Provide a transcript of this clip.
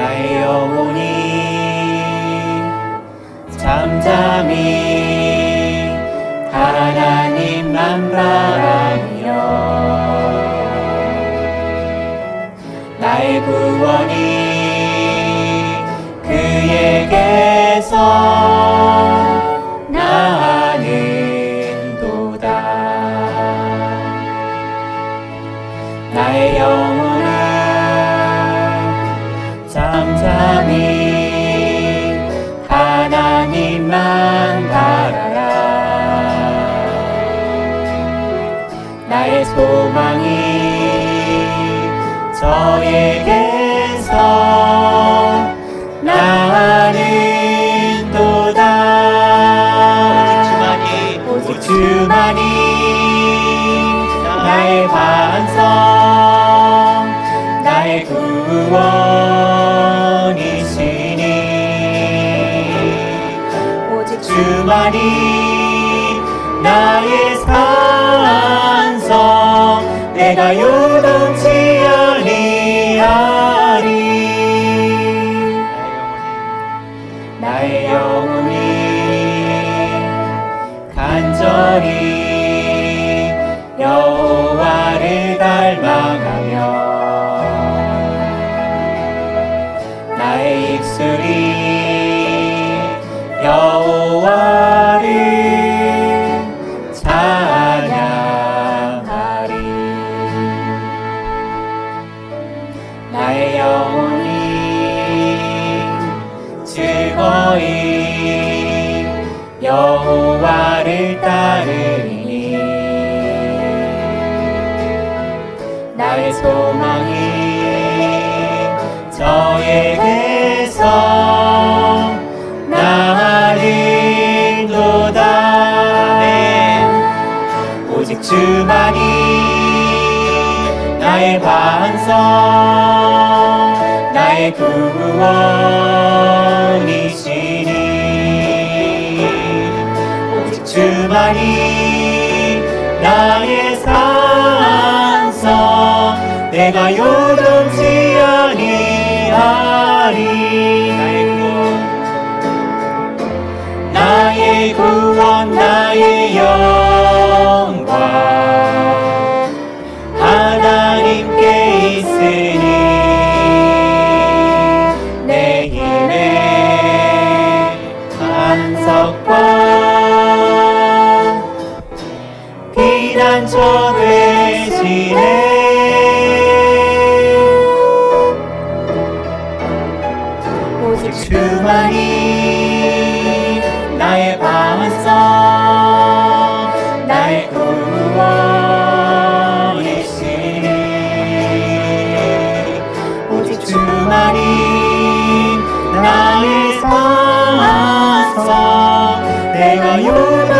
나의 영혼이 잠잠히 하나님만 바라며 나의 구원이 그에게서 나의 영혼아 잠잠히 하나님만 바라라. 나의 소망이 저에게서 나는 도다. 오직 주만이 나의 반석 구원이시니 오직 주만이 나의 산성 내가 요동치 아니하리. 나의 영혼이 간절히 여호와를 닮아가며 나의 입술이 여호와를 찬양하리. 나의 영혼이 즐거이 여호와를 따르리니 나의 소망이 저에게서 나를 도다. 오직 주만이 나의 반석 나의 구원이시니 오직 주만이 나의 산성 내가 요동치 아니 나의 구원 나의 영광 하나님께 있으니 내 힘의 반석과 피난처 되시네. 주만이 나의 반석 나의 구원이시니 오직 주만이 나의 반석 내가 요동치 아니하리.